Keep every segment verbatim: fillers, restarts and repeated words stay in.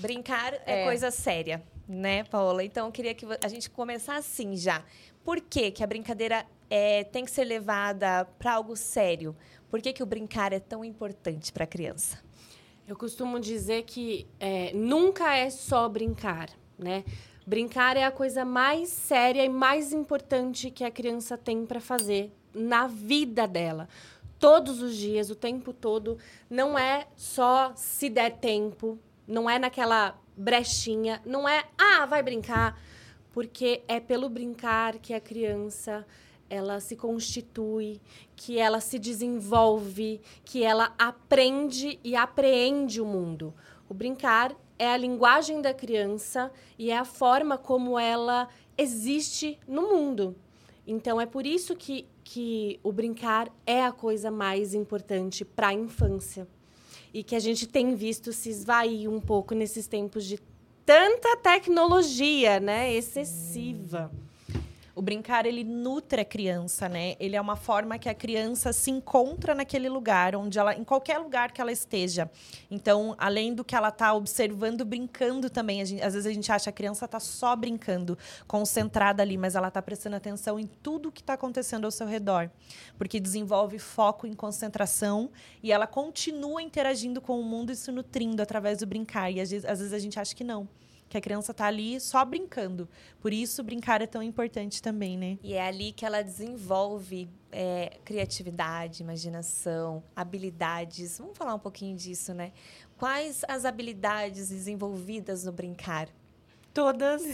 Brincar é, é coisa séria, né, Paola? Então, eu queria que a gente começasse assim já. Por que que a brincadeira é, tem que ser levada para algo sério? Por que que o brincar é tão importante para a criança? Eu costumo dizer que é, nunca é só brincar, né? Brincar é a coisa mais séria e mais importante que a criança tem para fazer na vida dela. Todos os dias, o tempo todo, não é só se der tempo, não é naquela brechinha, não é, ah, vai brincar, porque é pelo brincar que a criança, ela se constitui, que ela se desenvolve, que ela aprende e apreende o mundo. O brincar é a linguagem da criança e é a forma como ela existe no mundo. Então, é por isso que, que o brincar é a coisa mais importante para a infância. E que a gente tem visto se esvair um pouco nesses tempos de tanta tecnologia, né? Excessiva. Hum. O brincar, ele nutre a criança, né? Ele é uma forma que a criança se encontra naquele lugar, onde ela, em qualquer lugar que ela esteja. Então, além do que ela está observando, brincando também. A gente, às vezes a gente acha que a criança está só brincando, concentrada ali, mas ela está prestando atenção em tudo o que está acontecendo ao seu redor. Porque desenvolve foco em concentração e ela continua interagindo com o mundo e se nutrindo através do brincar. E às vezes, às vezes a gente acha que não. Que a criança está ali só brincando. Por isso, brincar é tão importante também, né? E é ali que ela desenvolve é, criatividade, imaginação, habilidades. Vamos falar um pouquinho disso, né? Quais as habilidades desenvolvidas no brincar? Todas.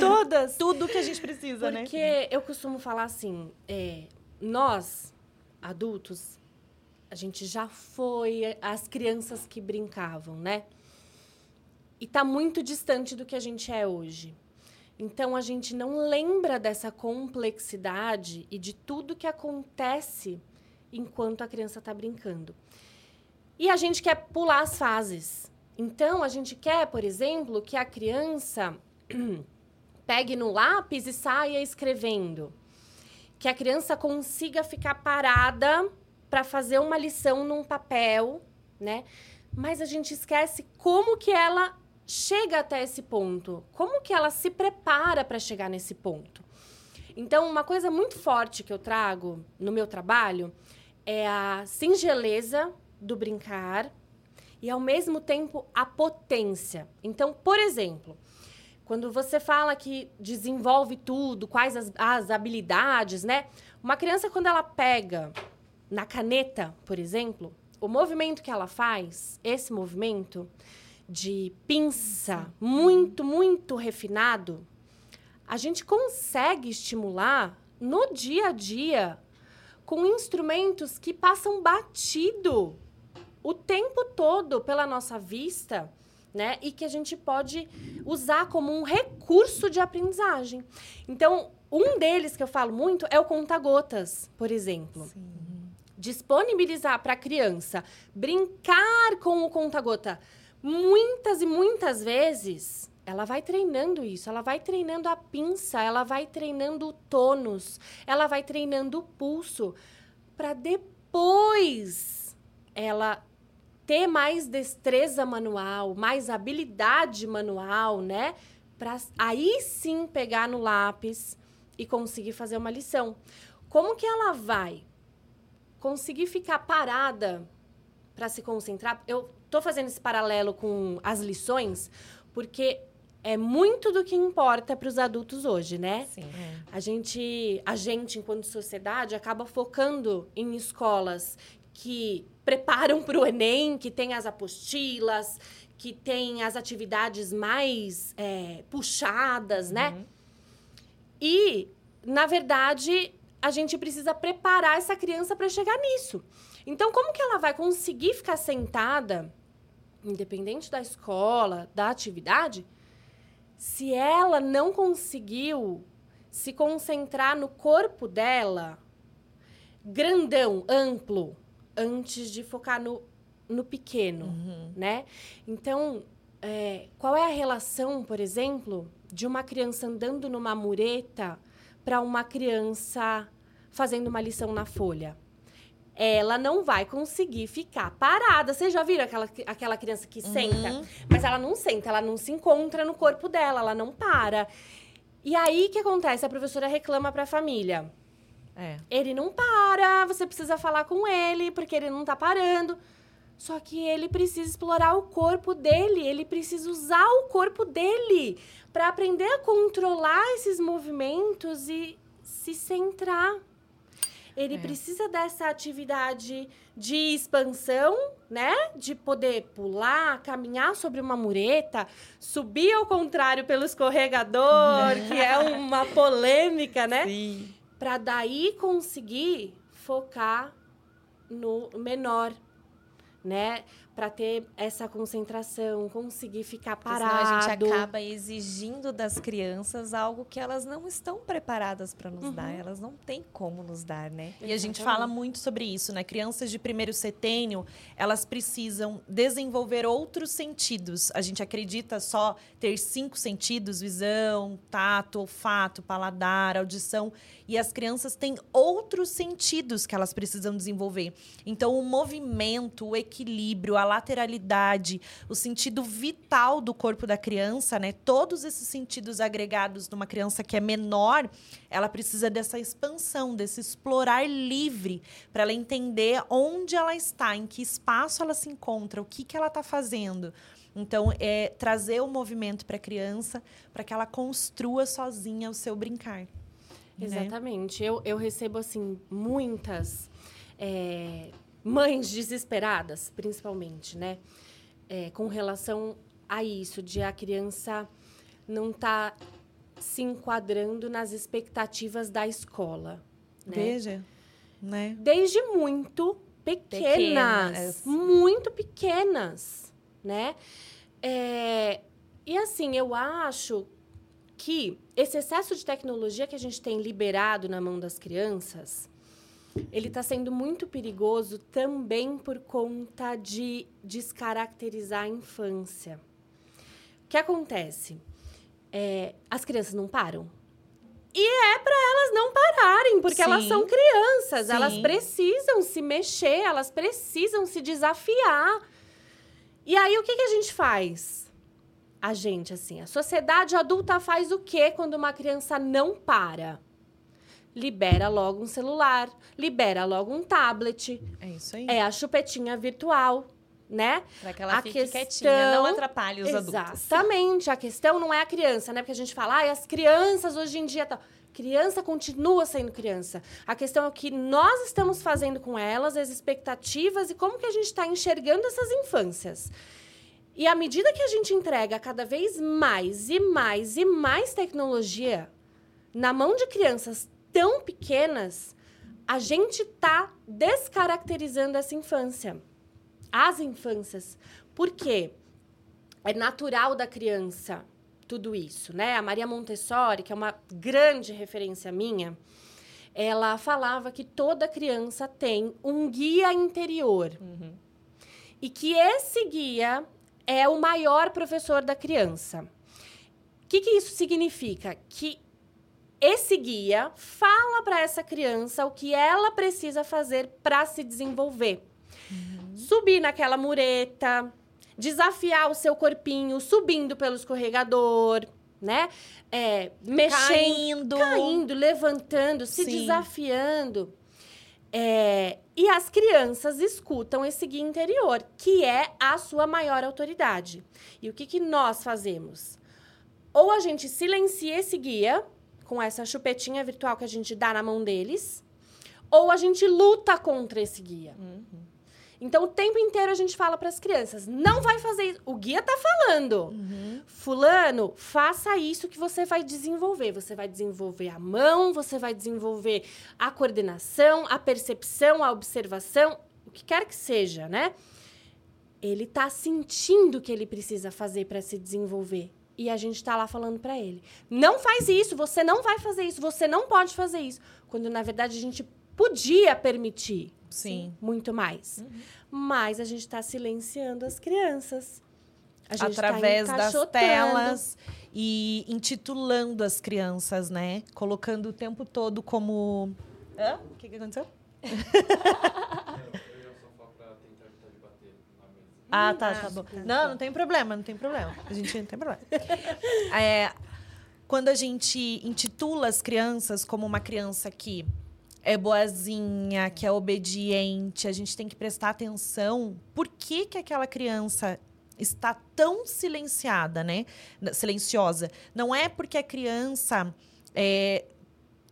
Todas. Tudo que a gente precisa, né? Porque eu costumo falar assim, é, nós, adultos, a gente já foi as crianças que brincavam, né? E está muito distante do que a gente é hoje. Então, a gente não lembra dessa complexidade e de tudo que acontece enquanto a criança está brincando. E a gente quer pular as fases. Então, a gente quer, por exemplo, que a criança pegue no lápis e saia escrevendo. Que a criança consiga ficar parada para fazer uma lição num papel, né? Mas a gente esquece como que ela chega até esse ponto. Como que ela se prepara para chegar nesse ponto? Então, uma coisa muito forte que eu trago no meu trabalho é a singeleza do brincar e, ao mesmo tempo, a potência. Então, por exemplo, quando você fala que desenvolve tudo, quais as, as habilidades, né? Uma criança, quando ela pega na caneta, por exemplo, o movimento que ela faz, esse movimento de pinça muito, muito refinado, a gente consegue estimular no dia a dia com instrumentos que passam batido o tempo todo pela nossa vista, né? E que a gente pode usar como um recurso de aprendizagem. Então, um deles que eu falo muito é o conta-gotas, por exemplo. Sim. Disponibilizar para a criança brincar com o conta-gota muitas e muitas vezes, ela vai treinando isso, ela vai treinando a pinça, ela vai treinando o tônus, ela vai treinando o pulso, para depois ela ter mais destreza manual, mais habilidade manual, né? Para aí sim pegar no lápis e conseguir fazer uma lição. Como que ela vai conseguir ficar parada para se concentrar? Eu tô fazendo esse paralelo com as lições, porque é muito do que importa para os adultos hoje, né? Sim. É. A gente, a gente, enquanto sociedade, acaba focando em escolas que preparam para o Enem, que tem as apostilas, que tem as atividades mais é, puxadas, uhum, né? E, na verdade, a gente precisa preparar essa criança para chegar nisso. Então, como que ela vai conseguir ficar sentada, independente da escola, da atividade, se ela não conseguiu se concentrar no corpo dela, grandão, amplo, antes de focar no, no pequeno, uhum, né? Então, é, qual é a relação, por exemplo, de uma criança andando numa mureta para uma criança fazendo uma lição na folha? ela não vai conseguir ficar parada. Vocês já viram aquela, aquela criança que senta? Uhum. Mas ela não senta, ela não se encontra no corpo dela, ela não para. E aí, o que acontece? A professora reclama para a família. É. Ele não para, você precisa falar com ele, porque ele não tá parando. Só que ele precisa explorar o corpo dele, ele precisa usar o corpo dele para aprender a controlar esses movimentos e se centrar. Ele é. precisa dessa atividade de expansão, né? De poder pular, caminhar sobre uma mureta, subir ao contrário pelo escorregador, que é uma polêmica, né? Sim. Para daí conseguir focar no menor, né? Para ter essa concentração, conseguir ficar parado. Porque senão a gente acaba exigindo das crianças algo que elas não estão preparadas para nos uhum. dar. Elas não têm como nos dar, né? Exatamente. E a gente fala muito sobre isso, né? Crianças de primeiro setênio, elas precisam desenvolver outros sentidos. A gente acredita só ter cinco sentidos, visão, tato, olfato, paladar, audição. E as crianças têm outros sentidos que elas precisam desenvolver. Então, o movimento, o equilíbrio, a a lateralidade, o sentido vital do corpo da criança, né? Todos esses sentidos agregados numa criança que é menor, ela precisa dessa expansão, desse explorar livre, para ela entender onde ela está, em que espaço ela se encontra, o que, que ela está fazendo. Então, é trazer o movimento para a criança, para que ela construa sozinha o seu brincar. Exatamente. Né? Eu, eu recebo, assim, muitas... É... mães desesperadas, principalmente, né? É, com relação a isso, de a criança não tá se enquadrando nas expectativas da escola. Né? Veja, né? Desde muito pequenas, pequenas. muito pequenas, né? É, e assim, eu acho que esse excesso de tecnologia que a gente tem liberado na mão das crianças... Ele está sendo muito perigoso também por conta de descaracterizar a infância. O que acontece? É, as crianças não param. E é para elas não pararem, porque sim, elas são crianças. Sim. Elas precisam se mexer, elas precisam se desafiar. E aí, o que, que a gente faz? A gente, assim, a sociedade adulta faz o quê quando uma criança não para? Libera logo um celular, libera logo um tablet. É isso aí. É a chupetinha virtual, né? Pra que ela a fique questão... quietinha, não atrapalhe os Exatamente. Adultos. Exatamente. A questão não é a criança, né? Porque a gente fala, ah, as crianças hoje em dia... Tá... Criança continua sendo criança. A questão é o que nós estamos fazendo com elas, as expectativas e como que a gente está enxergando essas infâncias. E à medida que a gente entrega cada vez mais e mais e mais tecnologia na mão de crianças tão pequenas, a gente está descaracterizando essa infância. As infâncias. Por quê? É natural da criança tudo isso, né? A Maria Montessori, que é uma grande referência minha, ela falava que toda criança tem um guia interior. Uhum. E que esse guia é o maior professor da criança. O que, que isso significa? Que esse guia fala para essa criança o que ela precisa fazer para se desenvolver. Uhum. Subir naquela mureta, desafiar o seu corpinho, subindo pelo escorregador, né? É, mexendo, caindo, caindo levantando, se Sim. desafiando. É, e as crianças escutam esse guia interior, que é a sua maior autoridade. E o que, que nós fazemos? Ou a gente silencia esse guia... com essa chupetinha virtual que a gente dá na mão deles, ou a gente luta contra esse guia. Uhum. Então, o tempo inteiro a gente fala para as crianças, não vai fazer isso. O guia tá falando. Uhum. Fulano, faça isso que você vai desenvolver. Você vai desenvolver a mão, você vai desenvolver a coordenação, a percepção, a observação, o que quer que seja, né? Ele tá sentindo o que ele precisa fazer para se desenvolver. E a gente tá lá falando pra ele, não faz isso, você não vai fazer isso, você não pode fazer isso. Quando, na verdade, a gente podia permitir Sim. muito mais. Uhum. Mas a gente tá silenciando as crianças. A gente Através tá das telas e intitulando as crianças, né? Colocando o tempo todo como... Hã? O que, que aconteceu? Ah, tá, tá bom. Não, não tem problema, não tem problema. A gente não tem problema. É, quando a gente intitula as crianças como uma criança que é boazinha, que é obediente, a gente tem que prestar atenção por que que aquela criança está tão silenciada, né? Silenciosa. Não é porque a criança é,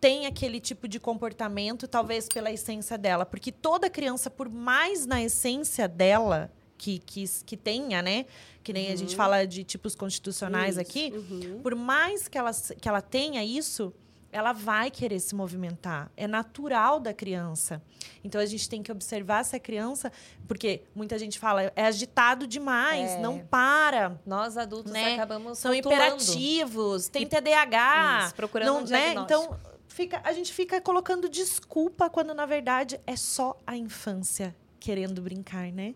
tem aquele tipo de comportamento, talvez pela essência dela. Porque toda criança, por mais na essência dela que, que, que tenha, né? Que nem uhum. a gente fala de tipos constitucionais isso. aqui. Uhum. Por mais que ela, que ela tenha isso, ela vai querer se movimentar. É natural da criança. Então, a gente tem que observar essa criança, porque muita gente fala, é agitado demais, é. não para. Nós, adultos, né? acabamos são atuando. Hiperativos, tem T D A H. Isso, procurando não, um diagnóstico. Né? Então, fica, a gente fica colocando desculpa, quando, na verdade, é só a infância querendo brincar, né?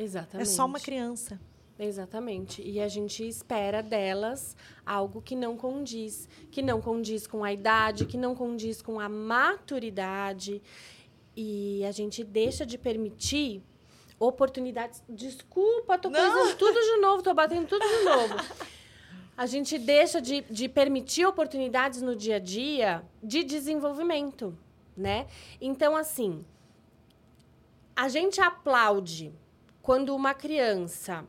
Exatamente. É só uma criança. Exatamente. E a gente espera delas algo que não condiz, que não condiz com a idade, que não condiz com a maturidade. E a gente deixa de permitir oportunidades... Desculpa, tô coisando tudo de novo, tô batendo tudo de novo. A gente deixa de, de permitir oportunidades no dia a dia de desenvolvimento, né? Então, assim, a gente aplaude quando uma criança...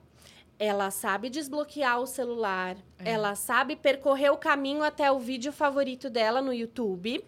Ela sabe desbloquear o celular, é. ela sabe percorrer o caminho até o vídeo favorito dela no YouTube,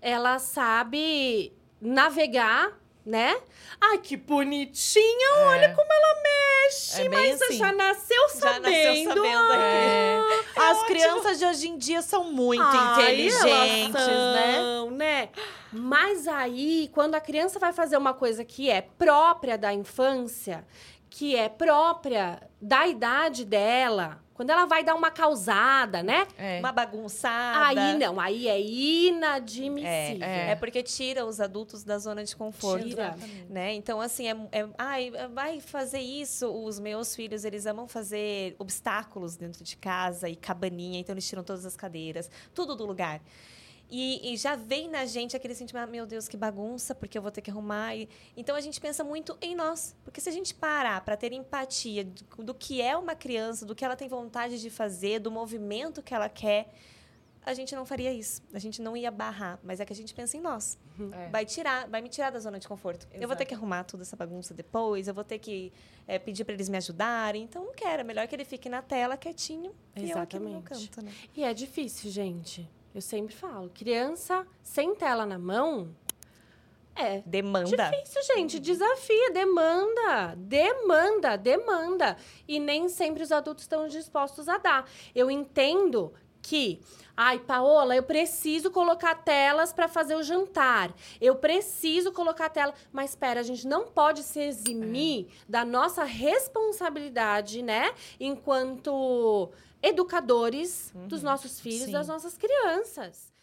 ela sabe navegar, né? Ai, que bonitinha, é. olha como ela mexe, é mas assim. já nasceu sabendo. Já nasceu sabendo aqui. É. É As ótimo. Crianças de hoje em dia são muito Ai, inteligentes, são, né? né? Mas aí, quando a criança vai fazer uma coisa que é própria da infância... que é própria da idade dela, quando ela vai dar uma causada, né? É. Uma bagunçada. Aí não, aí é inadmissível. É, é. é porque tira os adultos da zona de conforto. Tira. Né? Então, assim, é, é, ai, vai fazer isso. Os meus filhos, eles amam fazer obstáculos dentro de casa e cabaninha. Então, eles tiram todas as cadeiras, tudo do lugar. E, e já vem na gente aquele sentimento, meu Deus, que bagunça, porque eu vou ter que arrumar. E, então, a gente pensa muito em nós. Porque se a gente parar para ter empatia do, do que é uma criança, do que ela tem vontade de fazer, do movimento que ela quer, a gente não faria isso. A gente não ia barrar. Mas é que a gente pensa em nós. É. Vai tirar, vai me tirar da zona de conforto. Exato. Eu vou ter que arrumar toda essa bagunça depois, eu vou ter que é, pedir para eles me ajudarem. Então, não quero. É melhor que ele fique na tela, quietinho, Exatamente. e eu aqui no meu canto. Né? E é difícil, gente. Eu sempre falo, criança sem tela na mão é demanda. Difícil, gente. Desafia, demanda, demanda, demanda. E nem sempre os adultos estão dispostos a dar. Eu entendo que, ai, Paola, eu preciso colocar telas para fazer o jantar. Eu preciso colocar tela. Mas espera, a gente não pode se eximir é. da nossa responsabilidade, né? Enquanto educadores uhum. dos nossos filhos, Sim. das nossas crianças.